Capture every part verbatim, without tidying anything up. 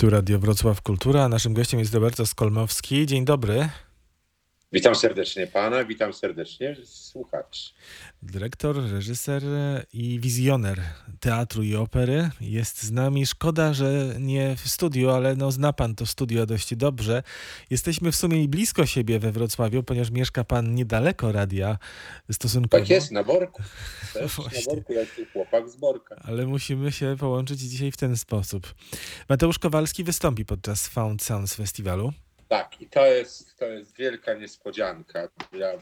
Tu Radio Wrocław Kultura, naszym gościem jest Roberto Skolmowski. Dzień dobry. Witam serdecznie pana, witam serdecznie słuchaczy. Dyrektor, reżyser i wizjoner teatru i opery jest z nami. Szkoda, że nie w studiu, ale no zna pan to studio dość dobrze. Jesteśmy w sumie i blisko siebie we Wrocławiu, ponieważ mieszka pan niedaleko radia stosunkowo. Tak jest, na Borku. Też na Borku, jak chłopak z Borka. Ale musimy się połączyć dzisiaj w ten sposób. Mateusz Kowalski wystąpi podczas Found Sounds Festivalu. Tak, i to jest, to jest wielka niespodzianka. Ja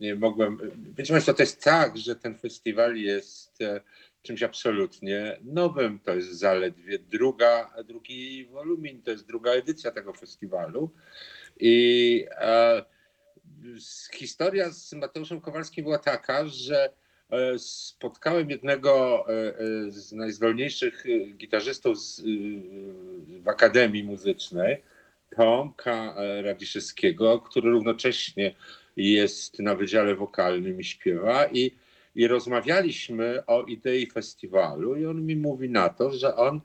nie mogłem. Być może to jest tak, że ten festiwal jest czymś absolutnie nowym. To jest zaledwie druga, drugi wolumin, to jest druga edycja tego festiwalu. I e, historia z Mateuszem Kowalskim była taka, że spotkałem jednego z najzdolniejszych gitarzystów z, w Akademii Muzycznej, Tomka Radziszewskiego, który równocześnie jest na wydziale wokalnym i śpiewa, i, i rozmawialiśmy o idei festiwalu, i on mi mówi na to, że on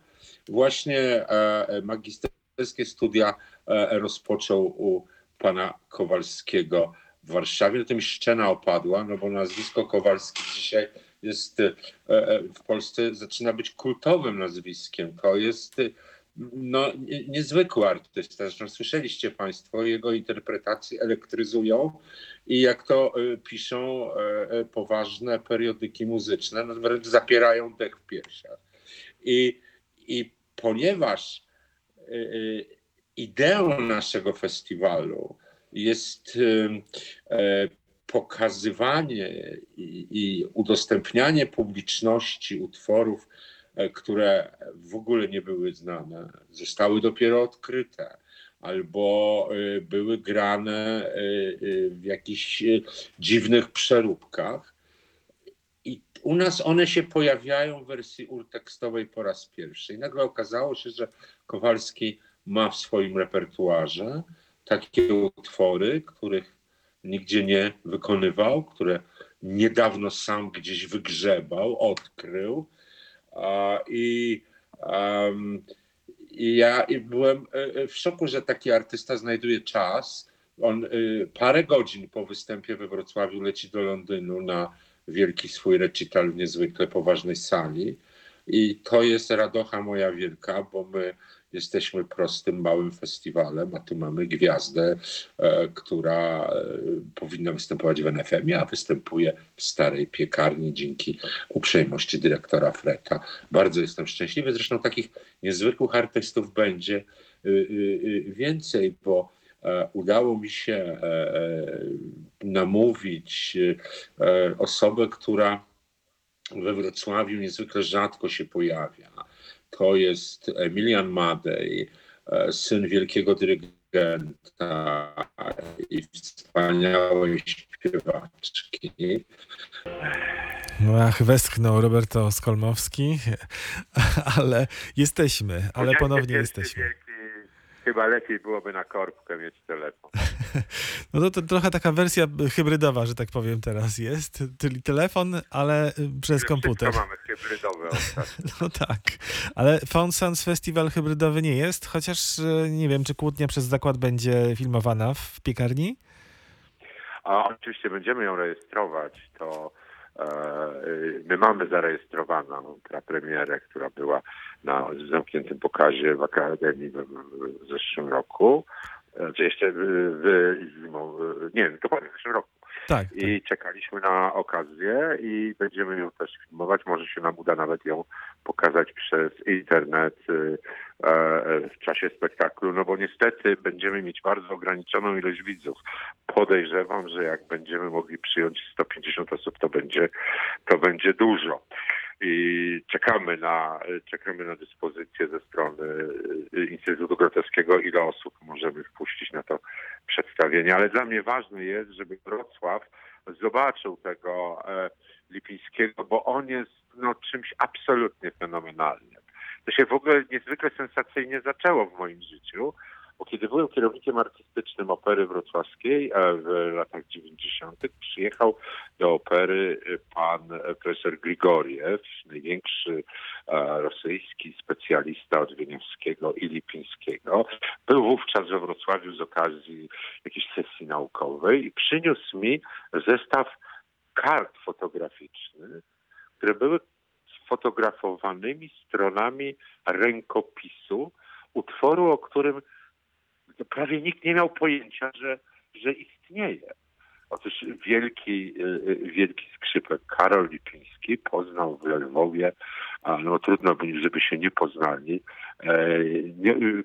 właśnie e, magisterskie studia e, rozpoczął u pana Kowalskiego w Warszawie. No to mi szczena opadła, no bo nazwisko Kowalski dzisiaj jest e, w Polsce, zaczyna być kultowym nazwiskiem. To jest... No, niezwykły artysta, zresztą słyszeliście państwo, jego interpretacje elektryzują i jak to piszą poważne periodyki muzyczne, no wręcz zapierają dech w piersiach. I, i ponieważ ideą naszego festiwalu jest pokazywanie i, i udostępnianie publiczności utworów, które w ogóle nie były znane, zostały dopiero odkryte albo były grane w jakichś dziwnych przeróbkach. I u nas one się pojawiają w wersji urtekstowej po raz pierwszy. I nagle okazało się, że Kowalski ma w swoim repertuarze takie utwory, których nigdzie nie wykonywał, które niedawno sam gdzieś wygrzebał, odkrył. I, um, i ja i byłem w szoku, że taki artysta znajduje czas. On y, parę godzin po występie we Wrocławiu leci do Londynu na wielki swój recital w niezwykle poważnej sali. I to jest radocha moja wielka, bo my jesteśmy prostym, małym festiwalem, a tu mamy gwiazdę, e, która e, powinna występować w en ef emie, a występuje w Starej Piekarni dzięki uprzejmości dyrektora Freta. Bardzo jestem szczęśliwy. Zresztą takich niezwykłych artystów będzie y, y, więcej, bo e, udało mi się e, e, namówić e, osobę, która we Wrocławiu niezwykle rzadko się pojawia. To jest Emilian Madej, syn wielkiego dyrygenta i wspaniałej śpiewaczki. No ach, westchnął Roberto Skolmowski, ale jesteśmy, ale ponownie jesteśmy. Chyba lepiej byłoby na korbkę mieć telefon. No to, to trochę taka wersja hybrydowa, że tak powiem, teraz jest. Czyli telefon, ale przez Wiesz, komputer. Mamy hybrydowe ostatnio. No tak, ale Found Sounds Festival hybrydowy nie jest, chociaż nie wiem, czy Kłótnia przez zakład będzie filmowana w piekarni? A oczywiście będziemy ją rejestrować. To e, my mamy zarejestrowaną premierę, która była na zamkniętym pokazie w Akademii w zeszłym roku, czy jeszcze w, w, w nie wiem, dokładnie w zeszłym roku. Tak, tak. I czekaliśmy na okazję i będziemy ją też filmować. Może się nam uda nawet ją pokazać przez internet w czasie spektaklu, no bo niestety będziemy mieć bardzo ograniczoną ilość widzów. Podejrzewam, że jak będziemy mogli przyjąć sto pięćdziesiąt osób, to będzie, to będzie dużo. I czekamy na, czekamy na dyspozycję ze strony Instytutu Groteskiego, ile osób możemy wpuścić na to przedstawienie. Ale dla mnie ważne jest, żeby Wrocław zobaczył tego Lipińskiego, bo on jest no, czymś absolutnie fenomenalnym. To się w ogóle niezwykle sensacyjnie zaczęło w moim życiu. bo kiedy byłem kierownikiem artystycznym Opery Wrocławskiej w latach dziewięćdziesiątych przyjechał do Opery pan profesor Grigoriew, największy rosyjski specjalista od Wieniawskiego i Lipińskiego. Był wówczas we Wrocławiu z okazji jakiejś sesji naukowej i przyniósł mi zestaw kart fotograficznych, które były sfotografowanymi stronami rękopisu utworu, o którym prawie nikt nie miał pojęcia, że, że istnieje. Otóż wielki, wielki skrzypek Karol Lipiński poznał w Lwowie, no trudno by, żeby się nie poznali,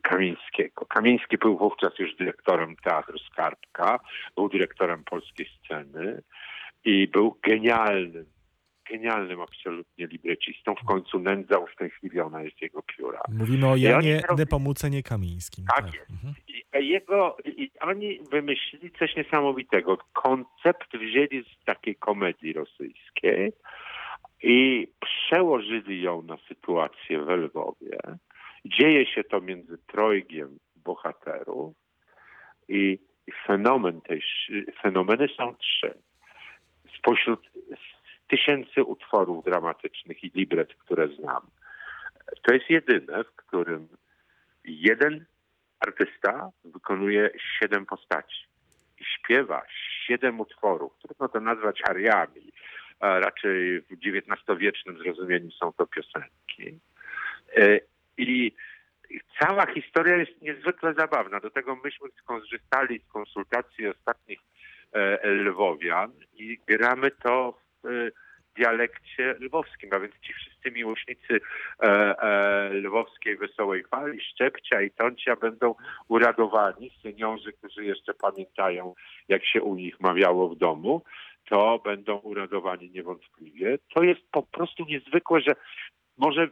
Kamińskiego. Kamiński był wówczas już dyrektorem Teatru Skarbka, był dyrektorem polskiej sceny i był genialnym, genialnym absolutnie librecistą. W końcu nędzał w tej chwili, ona jest jego pióra. Mówimy o Janie Nepomucenie Kamińskim. Tak, tak jest. Mhm. I jego, i oni wymyślili coś niesamowitego. Koncept wzięli z takiej komedii rosyjskiej i przełożyli ją na sytuację we Lwowie. Dzieje się to między trojgiem bohaterów i fenomen tej, fenomeny są trzy. Spośród tysięcy utworów dramatycznych i libret, które znam. To jest jedyne, w którym jeden artysta wykonuje siedem postaci i śpiewa siedem utworów. Trudno to nazwać ariami. Raczej w dziewiętnastowiecznym zrozumieniu są to piosenki. I cała historia jest niezwykle zabawna. Do tego myśmy skorzystali z konsultacji ostatnich lwowian i gramy to w dialekcie lwowskim, a więc ci wszyscy miłośnicy e, e, lwowskiej wesołej fali, Szczepcia i Toncia będą uradowani. Seniorzy, którzy jeszcze pamiętają, jak się u nich mawiało w domu, to będą uradowani niewątpliwie. To jest po prostu niezwykłe, że może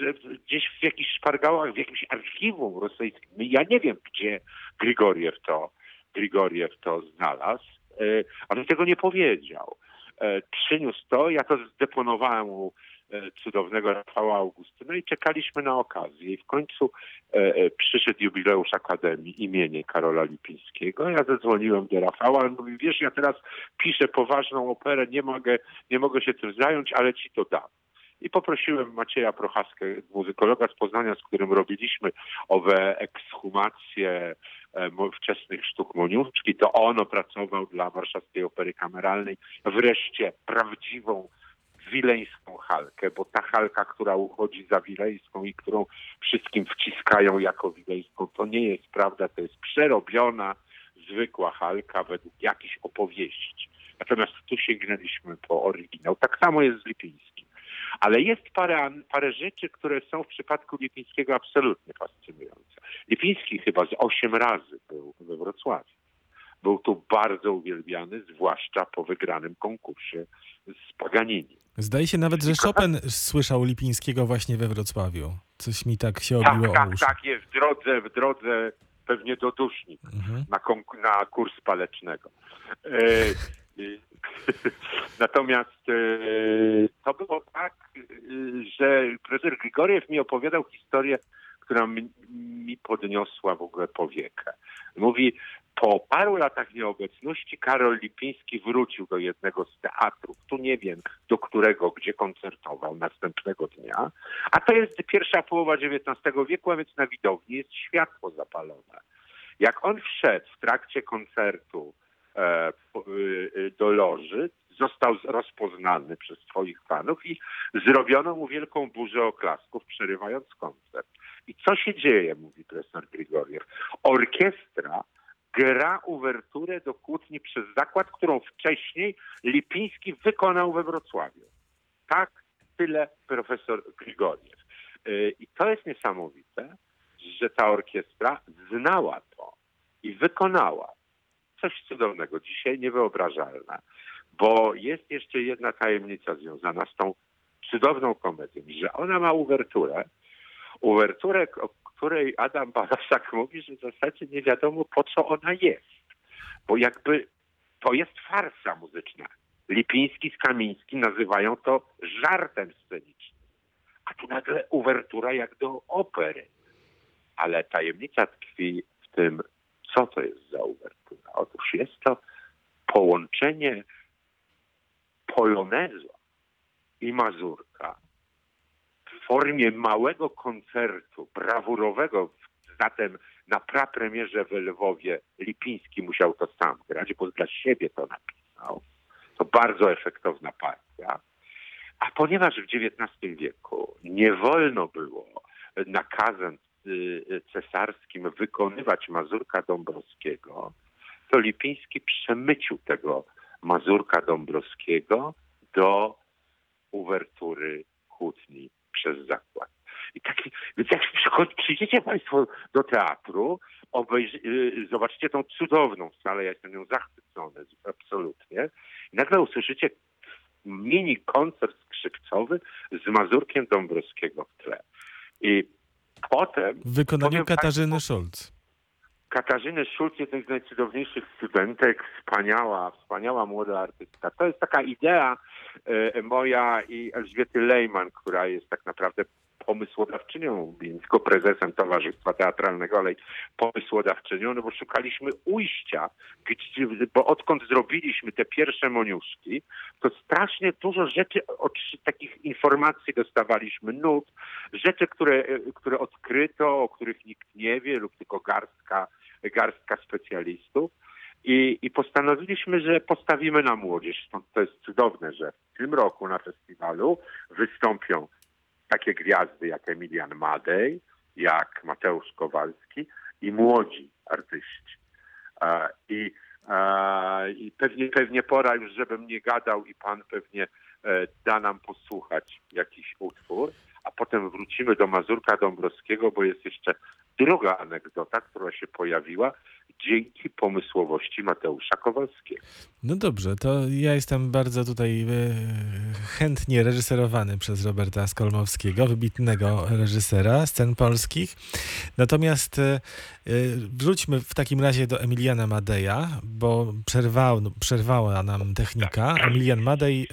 że gdzieś w jakichś szpargałach, w jakimś archiwum rosyjskim, ja nie wiem, gdzie Grigoriew to, Grigoriew to znalazł, ale tego nie powiedział. Przyniósł to, ja to zdeponowałem u cudownego Rafała Augusty, no i czekaliśmy na okazję. I w końcu e, przyszedł jubileusz Akademii im. Karola Lipińskiego. Ja zadzwoniłem do Rafała, on mówi, wiesz, ja teraz piszę poważną operę, nie mogę, nie mogę się tym zająć, ale ci to dam. I poprosiłem Macieja Prochaskę, muzykologa z Poznania, z którym robiliśmy owe ekshumacje wczesnych sztuk Moniuszki. To on opracował dla Warszawskiej Opery Kameralnej wreszcie prawdziwą wileńską halkę, bo ta halka, która uchodzi za wileńską i którą wszystkim wciskają jako wileńską, to nie jest prawda, to jest przerobiona, zwykła halka według jakichś opowieści. Natomiast tu sięgnęliśmy po oryginał. Tak samo jest z Lipińskim. Ale jest parę, parę rzeczy, które są w przypadku Lipińskiego absolutnie fascynujące. Lipiński chyba z osiem razy był we Wrocławiu. Był tu bardzo uwielbiany, zwłaszcza po wygranym konkursie z Paganini. Zdaje się nawet, że Chopin słyszał Lipińskiego właśnie we Wrocławiu. Coś mi tak się obiło tak, o uszy. Tak, tak jest, w drodze, w drodze pewnie do Dusznik mhm. na, konk- na kurs palecznego. Y- Natomiast yy, to było tak, yy, że profesor Grigoriew mi opowiadał historię, która mi, mi podniosła w ogóle powiekę. Mówi, po paru latach nieobecności Karol Lipiński wrócił do jednego z teatrów, tu nie wiem do którego, gdzie koncertował następnego dnia, a to jest pierwsza połowa dziewiętnastego wieku, a więc na widowni jest światło zapalone. Jak on wszedł w trakcie koncertu do loży, został rozpoznany przez swoich fanów i zrobiono mu wielką burzę oklasków, przerywając koncert. I co się dzieje, mówi profesor Grigoriew? Orkiestra gra uwerturę do Kłótni przez zakład, którą wcześniej Lipiński wykonał we Wrocławiu. Tak, tyle profesor Grigoriew. I to jest niesamowite, że ta orkiestra znała to i wykonała. Coś cudownego, dzisiaj niewyobrażalne, bo jest jeszcze jedna tajemnica związana z tą cudowną komedią, że ona ma uwerturę, uwerturę, o której Adam Baraszak mówi, że w zasadzie nie wiadomo, po co ona jest, bo jakby to jest farsa muzyczna. Lipiński z Kamińskim nazywają to żartem scenicznym, a tu nagle uwertura jak do opery, ale tajemnica tkwi tym, co to jest za uwertura. Otóż jest to połączenie polonezu i mazurka w formie małego koncertu brawurowego. Zatem na prapremierze w Lwowie Lipiński musiał to sam grać, bo dla siebie to napisał. To bardzo efektowna partia. A ponieważ w dziewiętnastym wieku nie wolno było nakazem cesarskim wykonywać Mazurka Dąbrowskiego, to Lipiński przemycił tego Mazurka Dąbrowskiego do uwertury Kłótni przez zakład. I tak, więc jak przyjdziecie Państwo do teatru, obejrzy, zobaczycie tą cudowną salę, ja jestem nią zachwycony absolutnie, i nagle usłyszycie mini koncert skrzypcowy z Mazurkiem Dąbrowskiego w tle. I potem... W wykonaniu Katarzyny tak, Szulc. Katarzyny Szulc, jednej z najcudowniejszych studentek, wspaniała, wspaniała młoda artystka. To jest taka idea e, moja i Elżbiety Lejman, która jest tak naprawdę pomysłodawczynią, nie tylko prezesem Towarzystwa Teatralnego, ale i pomysłodawczynią, no bo szukaliśmy ujścia, gdzie, bo odkąd zrobiliśmy te pierwsze moniuszki, to strasznie dużo rzeczy, od, takich informacji dostawaliśmy, nut, rzeczy, które, które odkryto, o których nikt nie wie lub tylko garstka, garstka specjalistów. I, I postanowiliśmy, że postawimy na młodzież. To, to jest cudowne, że w tym roku na festiwalu wystąpią takie gwiazdy jak Emilian Madej, jak Mateusz Kowalski i młodzi artyści. I, i pewnie, pewnie pora już, żebym nie gadał i pan pewnie da nam posłuchać jakiś utwór, a potem wrócimy do Mazurka Dąbrowskiego, bo jest jeszcze druga anegdota, która się pojawiła dzięki pomysłowości Mateusza Kowalskiego. No dobrze, to ja jestem bardzo tutaj chętnie reżyserowany przez Roberta Skolmowskiego, wybitnego reżysera scen polskich. Natomiast wróćmy w takim razie do Emiliana Madeja, bo przerwał, przerwała nam technika. Emilian Madej,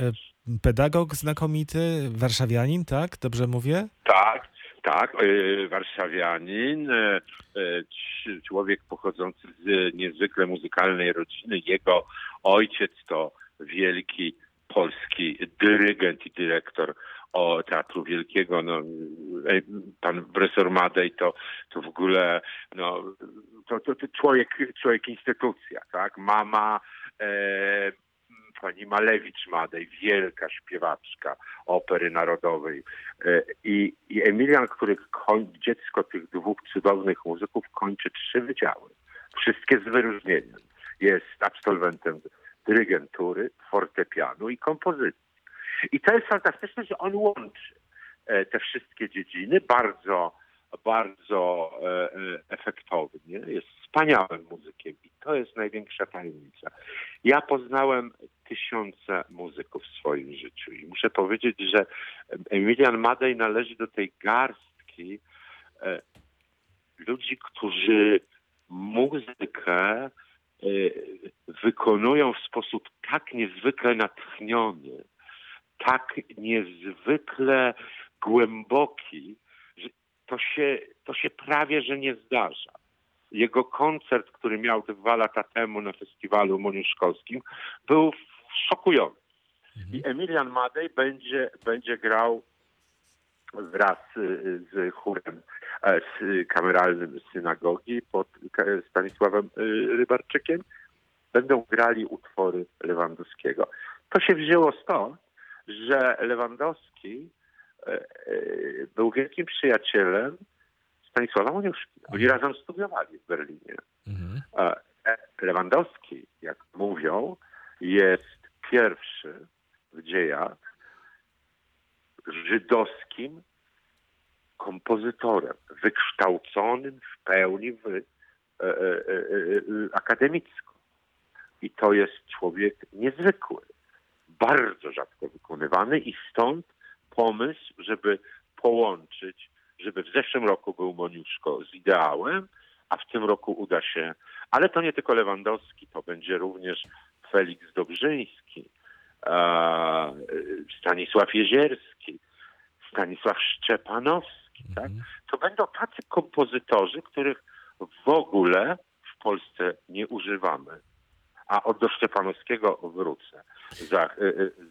pedagog znakomity, warszawianin, tak? Dobrze mówię? Tak. Tak, warszawianin, człowiek pochodzący z niezwykle muzykalnej rodziny. Jego ojciec to wielki polski dyrygent i dyrektor Teatru Wielkiego. No, pan profesor Madej to, to w ogóle no, to, to, to człowiek, człowiek instytucja, tak? Mama... E, Pani Malewicz Madej, wielka śpiewaczka Opery Narodowej. I, i Emilian, który koń, dziecko tych dwóch cudownych muzyków, kończy trzy wydziały. Wszystkie z wyróżnieniem. Jest absolwentem dyrygentury, fortepianu i kompozycji. I to jest fantastyczne, że on łączy te wszystkie dziedziny bardzo, bardzo efektownie. Jest wspaniałym muzykiem i to jest największa tajemnica. Ja poznałem tysiące muzyków w swoim życiu i muszę powiedzieć, że Emilian Madej należy do tej garstki ludzi, którzy muzykę wykonują w sposób tak niezwykle natchniony, tak niezwykle głęboki, że to się, to się prawie że nie zdarza. Jego koncert, który miał dwa lata temu na festiwalu moniuszkowskim, był szokujący. I Emilian Madej będzie, będzie grał wraz z chórem z kameralnym synagogi pod Stanisławem Rybarczykiem. Będą grali utwory Lewandowskiego. To się wzięło stąd, że Lewandowski był wielkim przyjacielem Stanisława Moniuszki. Oni razem studiowali w Berlinie. Mhm. Lewandowski, jak mówią, jest pierwszy w dziejach żydowskim kompozytorem, wykształconym w pełni w, e, e, e, akademicko. I to jest człowiek niezwykły, bardzo rzadko wykonywany i stąd pomysł, żeby połączyć, żeby w zeszłym roku był Moniuszko z Ideałem, a w tym roku uda się, ale to nie tylko Lewandowski, to będzie również Feliks Dobrzyński, Stanisław Jezierski, Stanisław Szczepanowski. Tak? To będą tacy kompozytorzy, których w ogóle w Polsce nie używamy. A od do Szczepanowskiego wrócę za,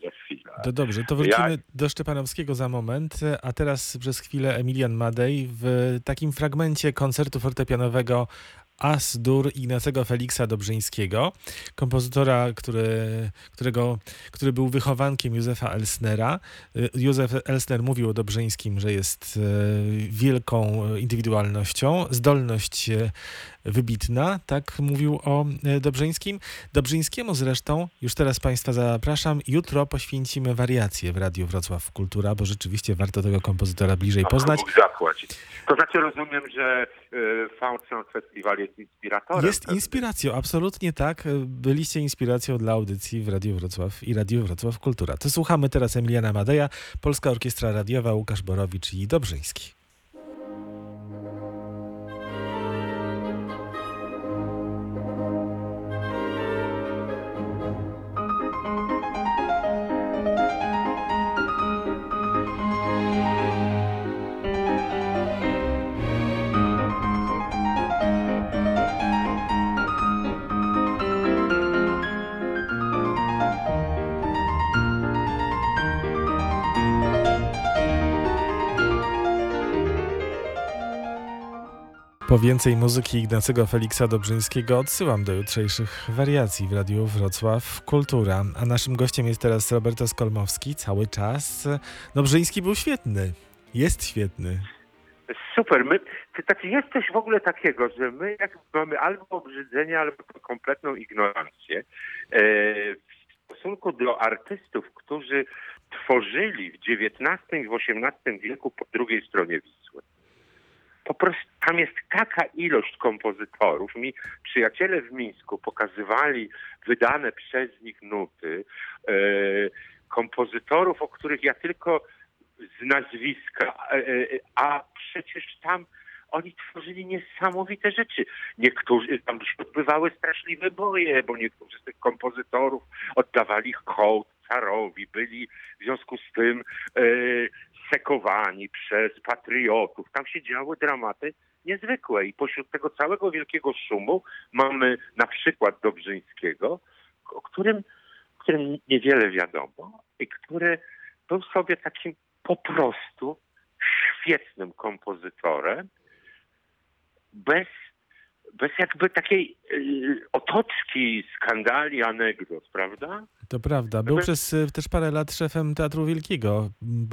za chwilę. To dobrze, to wrócimy ja... do Szczepanowskiego za moment, a teraz przez chwilę Emilian Madej w takim fragmencie koncertu fortepianowego As dur Ignacego Feliksa Dobrzyńskiego, kompozytora, który, którego, który był wychowankiem Józefa Elsnera. Józef Elsner mówił o Dobrzyńskim, że jest wielką indywidualnością, zdolność wybitna, tak mówił o Dobrzyńskim. Dobrzyńskiemu zresztą, już teraz Państwa zapraszam, jutro poświęcimy wariację w Radiu Wrocław Kultura, bo rzeczywiście warto tego kompozytora bliżej A poznać. To znaczy rozumiem, że Found Sounds Festival jest inspiratorem. Jest inspiracją, absolutnie tak. Byliście inspiracją dla audycji w Radiu Wrocław i Radiu Wrocław Kultura. To słuchamy teraz Emiliana Madeja, Polska Orkiestra Radiowa, Łukasz Borowicz i Dobrzyński. Po więcej muzyki Ignacego Feliksa Dobrzyńskiego odsyłam do jutrzejszych wariacji w Radiu Wrocław Kultura. A naszym gościem jest teraz Roberto Skolmowski, cały czas. Dobrzyński był świetny, jest świetny. Super. My, to znaczy jest coś w ogóle takiego, że my jak mamy albo obrzydzenie, albo kompletną ignorancję e, w stosunku do artystów, którzy tworzyli w dziewiętnastym i osiemnastym wieku po drugiej stronie Wisły. Po prostu tam jest taka ilość kompozytorów. Mi przyjaciele w Mińsku pokazywali wydane przez nich nuty e, kompozytorów, o których ja tylko z nazwiska, e, a przecież tam oni tworzyli niesamowite rzeczy. Niektórzy tam się odbywały straszliwe boje, bo niektórzy z tych kompozytorów oddawali hołd carowi, byli w związku z tym e, sekowani przez patriotów. Tam się działy dramaty niezwykłe i pośród tego całego wielkiego szumu mamy na przykład Dobrzyńskiego, o którym, o którym niewiele wiadomo i który był sobie takim po prostu świetnym kompozytorem bez, bez jakby takiej y, otoczki, skandali, anegdot, prawda? To prawda. Był przez też parę lat szefem Teatru Wielkiego,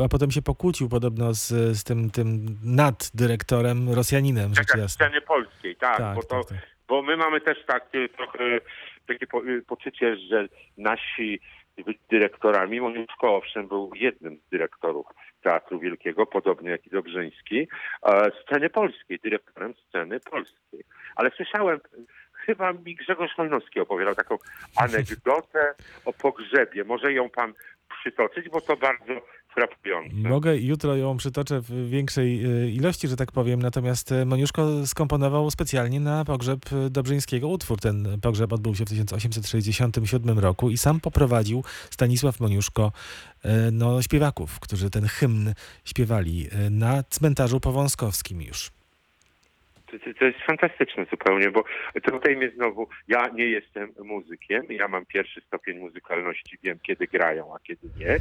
a potem się pokłócił podobno z, z tym, tym naddyrektorem Rosjaninem. Rzecz jasna. Sceny polskiej, tak. tak, bo, to, tak, tak. bo my mamy też tak, trochę takie po, poczucie, że nasi dyrektorami, on już owszem był jednym z dyrektorów Teatru Wielkiego, podobnie jak i Dobrzyński, sceny polskiej, dyrektorem sceny polskiej. Ale słyszałem... Chyba mi Grzegorz Chojnowski opowiadał taką anegdotę o pogrzebie. Może ją pan przytoczyć, bo to bardzo frapujące. Mogę, jutro ją przytoczę w większej ilości, że tak powiem. Natomiast Moniuszko skomponował specjalnie na pogrzeb Dobrzyńskiego utwór. Ten pogrzeb odbył się w tysiąc osiemset sześćdziesiątym siódmym roku i sam poprowadził Stanisław Moniuszko no, śpiewaków, którzy ten hymn śpiewali na cmentarzu powązkowskim już. To jest fantastyczne zupełnie, bo tutaj mnie znowu, ja nie jestem muzykiem, ja mam pierwszy stopień muzykalności, wiem kiedy grają, a kiedy nie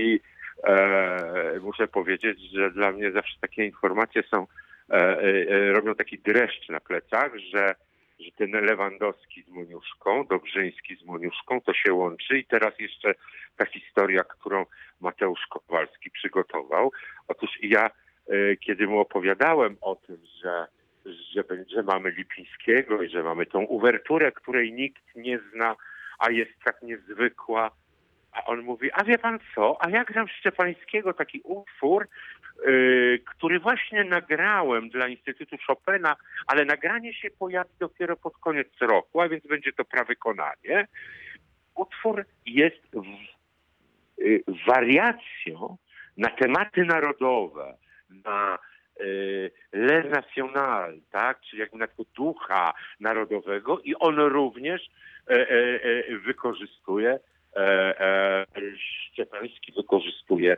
i e, muszę powiedzieć, że dla mnie zawsze takie informacje są, e, e, robią taki dreszcz na plecach, że, że ten Lewandowski z Moniuszką, Dobrzyński z Moniuszką, to się łączy i teraz jeszcze ta historia, którą Mateusz Kowalski przygotował. Otóż ja, e, kiedy mu opowiadałem o tym, że Że, że mamy Lipińskiego i że mamy tą uwerturę, której nikt nie zna, a jest tak niezwykła. A on mówi, a wie pan co, a ja gram Szczepańskiego taki utwór, yy, który właśnie nagrałem dla Instytutu Chopina, ale nagranie się pojawi dopiero pod koniec roku, a więc będzie to prawykonanie. Utwór jest w, yy, wariacją na tematy narodowe, na Le National, tak? Czyli jakby na tego ducha narodowego i on również e, e, wykorzystuje e, e, Szczepański wykorzystuje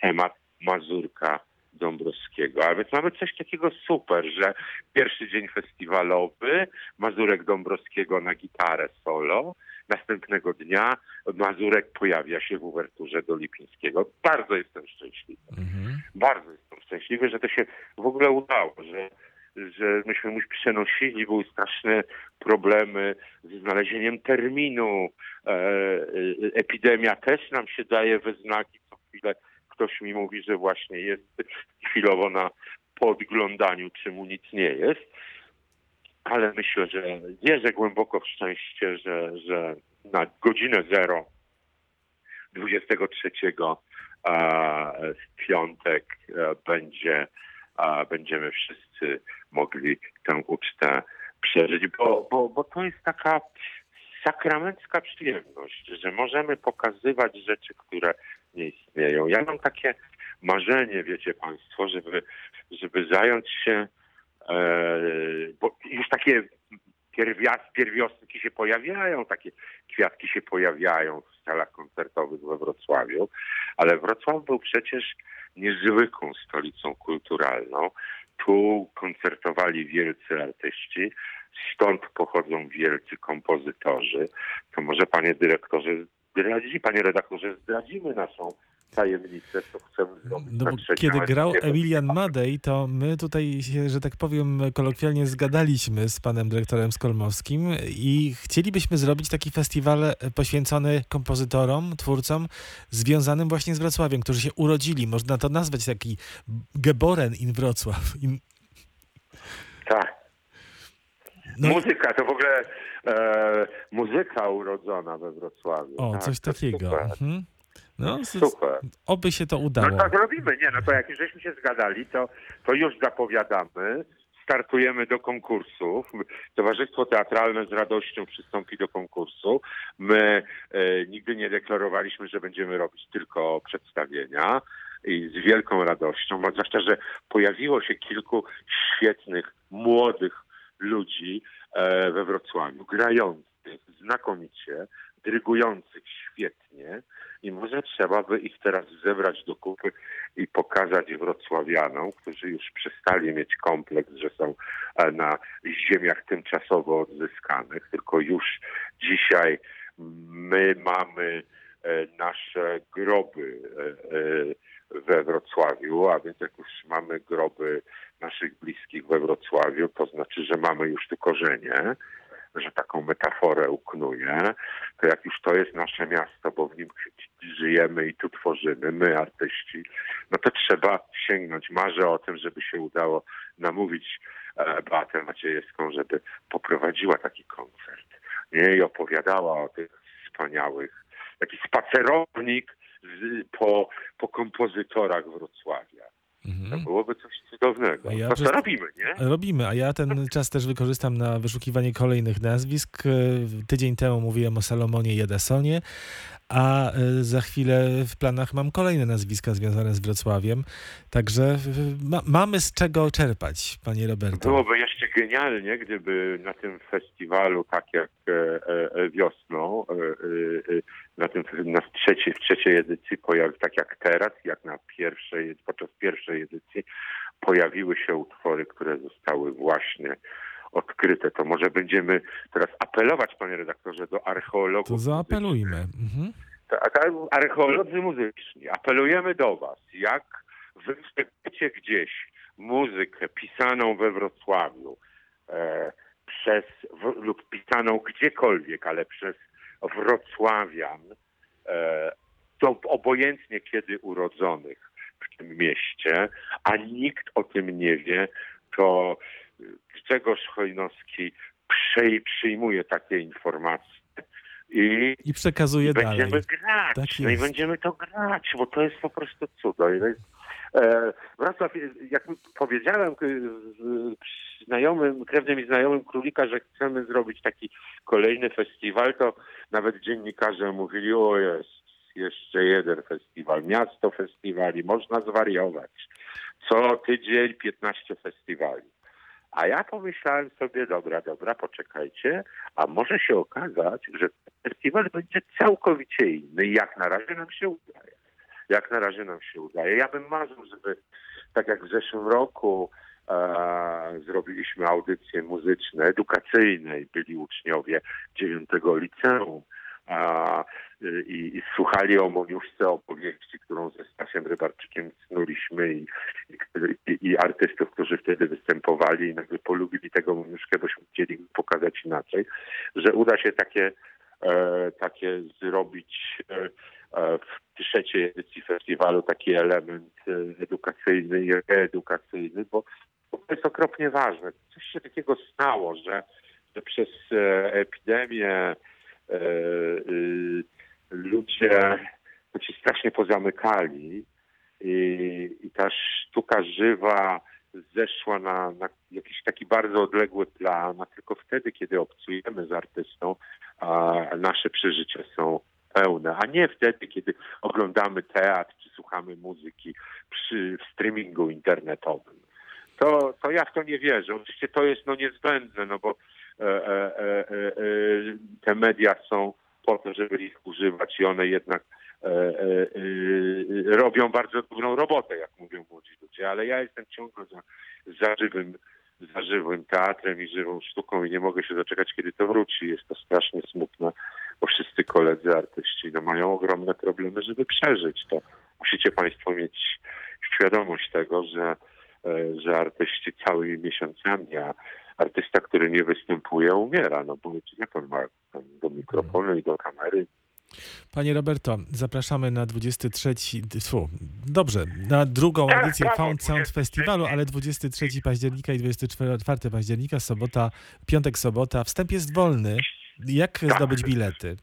temat Mazurka Dąbrowskiego. A więc mamy coś takiego super, że pierwszy dzień festiwalowy Mazurek Dąbrowskiego na gitarę solo, następnego dnia Mazurek pojawia się w uwerturze do Lipińskiego. Bardzo jestem szczęśliwy. Mhm. Bardzo jestem szczęśliwy, że to się w ogóle udało, że że myśmy mu przenosili, były straszne problemy ze znalezieniem terminu. E, epidemia też nam się daje we znaki. Co chwilę ktoś mi mówi, że właśnie jest chwilowo na podglądaniu, czy mu nic nie jest. Ale myślę, że wierzę głęboko w szczęście, że, że na godzinę zero dwudziestego trzeciego w piątek będzie... a będziemy wszyscy mogli tę ucztę przeżyć, bo, bo, bo to jest taka sakramencka przyjemność, że możemy pokazywać rzeczy, które nie istnieją. Ja mam takie marzenie, wiecie Państwo, żeby, żeby zająć się, e, bo już takie pierwiast, pierwiosnki się pojawiają, takie kwiatki się pojawiają w salach koncertowych we Wrocławiu, ale Wrocław był przecież niezwykłą stolicą kulturalną. Tu koncertowali wielcy artyści, stąd pochodzą wielcy kompozytorzy. To może, panie dyrektorze, zdradzi, panie redaktorze, zdradzimy naszą tajemnicę, co chcemy zrobić. No bo kiedy grał Emilian Madej, to my tutaj się, że tak powiem, kolokwialnie zgadaliśmy z panem dyrektorem Skolmowskim i chcielibyśmy zrobić taki festiwal poświęcony kompozytorom, twórcom związanym właśnie z Wrocławiem, którzy się urodzili. Można to nazwać taki Geboren in Wrocław. In... Tak. No. Muzyka, to w ogóle e, muzyka urodzona we Wrocławiu. O, tak, coś takiego. Mhm. No, super. Oby się to udało. No tak robimy, nie? No to jak już żeśmy się zgadali, to, to już zapowiadamy, startujemy do konkursów. Towarzystwo Teatralne z radością przystąpi do konkursu. My e, nigdy nie deklarowaliśmy, że będziemy robić tylko przedstawienia i z wielką radością, bo zwłaszcza, że pojawiło się kilku świetnych, młodych ludzi e, we Wrocławiu, grających znakomicie, dyrygujących świetnie i może trzeba by ich teraz zebrać do kupy i pokazać wrocławianom, którzy już przestali mieć kompleks, że są na ziemiach tymczasowo odzyskanych, tylko już dzisiaj my mamy nasze groby we Wrocławiu, a więc jak już mamy groby naszych bliskich we Wrocławiu, to znaczy, że mamy już tu korzenie, że taką metaforę uknuje, to jak już to jest nasze miasto, bo w nim żyjemy i tu tworzymy, my artyści, no to trzeba sięgnąć. Marzę o tym, żeby się udało namówić Beatę Maciejowską, żeby poprowadziła taki koncert. Nie? I opowiadała o tych wspaniałych, taki spacerownik z, po, po kompozytorach Wrocławia. To byłoby coś cudownego. Ja to przecież... robimy, nie? Robimy, a ja ten czas też wykorzystam na wyszukiwanie kolejnych nazwisk. Tydzień temu mówiłem o Salomonie Jadasonie, a za chwilę w planach mam kolejne nazwiska związane z Wrocławiem. Także ma- mamy z czego czerpać, panie Roberto. Byłoby jeszcze genialnie, gdyby na tym festiwalu, tak jak wiosną, na tym na trzeciej, w trzeciej edycji, pojawi, tak jak teraz, jak na pierwszej, podczas pierwszej edycji, pojawiły się utwory, które zostały właśnie odkryte. To może będziemy teraz apelować, panie redaktorze, do archeologów. To zaapelujmy. Mhm. Archeolodzy muzyczni, apelujemy do was. Jak wy wstępujecie gdzieś muzykę pisaną we Wrocławiu e, przez w, lub pisaną gdziekolwiek, ale przez wrocławian, e, to obojętnie kiedy urodzonych w tym mieście, a nikt o tym nie wie, to Grzegorz Chojnowski przyjmuje takie informacje i, I przekazuje dalej. Będziemy grać, tak no i będziemy to grać, bo to jest po prostu cudo. Wrocław, jak powiedziałem znajomym, krewnym i znajomym Królika, że chcemy zrobić taki kolejny festiwal, to nawet dziennikarze mówili, o jest jeszcze jeden festiwal, miasto festiwali, można zwariować. Co tydzień piętnaście festiwali. A ja pomyślałem sobie, dobra, dobra, poczekajcie, a może się okazać, że festiwal będzie całkowicie inny. Jak na razie nam się udaje. Jak na razie nam się udaje. Ja bym marzył, żeby tak jak w zeszłym roku e, zrobiliśmy audycje muzyczne, edukacyjne i byli uczniowie dziewiątego liceum a, i, i słuchali o Moniuszce opowieści, którą ze Stasiem Rybarczykiem snuliśmy i, i, i artystów, którzy wtedy występowali i nagle polubili tego Moniuszkę, bośmy chcieli pokazać inaczej, że uda się takie E, takie zrobić e, e, w trzeciej edycji festiwalu taki element e, edukacyjny i reedukacyjny, bo to jest okropnie ważne. Coś się takiego stało, że, że przez e, epidemię e, e, ludzie się strasznie pozamykali i, i ta sztuka żywa zeszła na, na jakiś taki bardzo odległy plan, a tylko wtedy, kiedy obcujemy z artystą, a nasze przeżycia są pełne, a nie wtedy, kiedy oglądamy teatr czy słuchamy muzyki przy, w streamingu internetowym. To, to ja w to nie wierzę. Oczywiście to jest no niezbędne, no bo e, e, e, e, te media są po to, żeby ich używać i one jednak e, e, e, robią bardzo dobrą robotę, jak mówią młodzi ludzie, ale ja jestem ciągle za, za żywym za żywym teatrem i żywą sztuką i nie mogę się doczekać, kiedy to wróci. Jest to strasznie smutne, bo wszyscy koledzy artyści no, mają ogromne problemy, żeby przeżyć to. Musicie Państwo mieć świadomość tego, że, że artyści całymi miesiącami, a artysta, który nie występuje, umiera, no bo jak on ma do mikrofonu i do kamery. Panie Roberto, zapraszamy na dwudziesty trzeci Fu, dobrze, na drugą edycję Found Sounds Festiwalu, ale dwudziestego trzeciego października i dwudziestego czwartego października, sobota, piątek, sobota. Wstęp jest wolny. Jak tak. zdobyć bilety?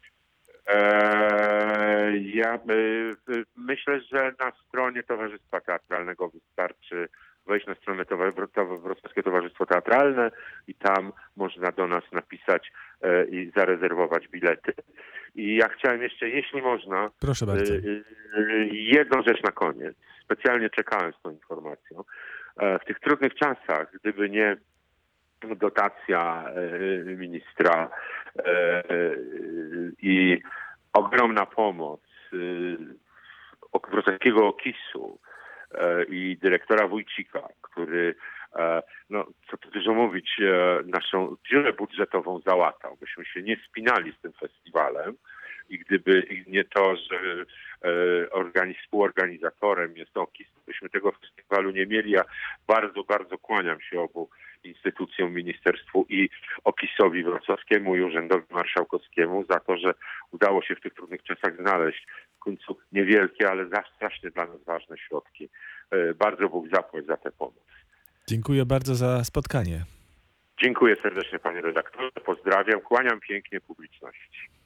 Eee, ja by, myślę, że na stronie Towarzystwa Teatralnego wystarczy wejść na stronę Wrocławskie Towarzystwo Teatralne i tam można do nas napisać e, i zarezerwować bilety. I ja chciałem jeszcze, jeśli można, proszę bardzo. Y, y, jedną rzecz na koniec. Specjalnie czekałem z tą informacją. E, w tych trudnych czasach, gdyby nie dotacja y, ministra i y, y, ogromna pomoc y, wrocławskiego O K S u y, i dyrektora Wójcika, który, y, no co tu dużo mówić, y, naszą dziurę budżetową załatał. Myśmy się nie spinali z tym festiwalem. I gdyby nie to, że organiz, współorganizatorem jest O K S, byśmy tego festiwalu nie mieli. Ja bardzo, bardzo kłaniam się obu instytucjom, ministerstwu i O K S owi wrocławskiemu i Urzędowi Marszałkowskiemu za to, że udało się w tych trudnych czasach znaleźć w końcu niewielkie, ale strasznie dla nas ważne środki. Bardzo Bóg zapłać za tę pomoc. Dziękuję bardzo za spotkanie. Dziękuję serdecznie, panie redaktorze. Pozdrawiam. Kłaniam pięknie publiczności.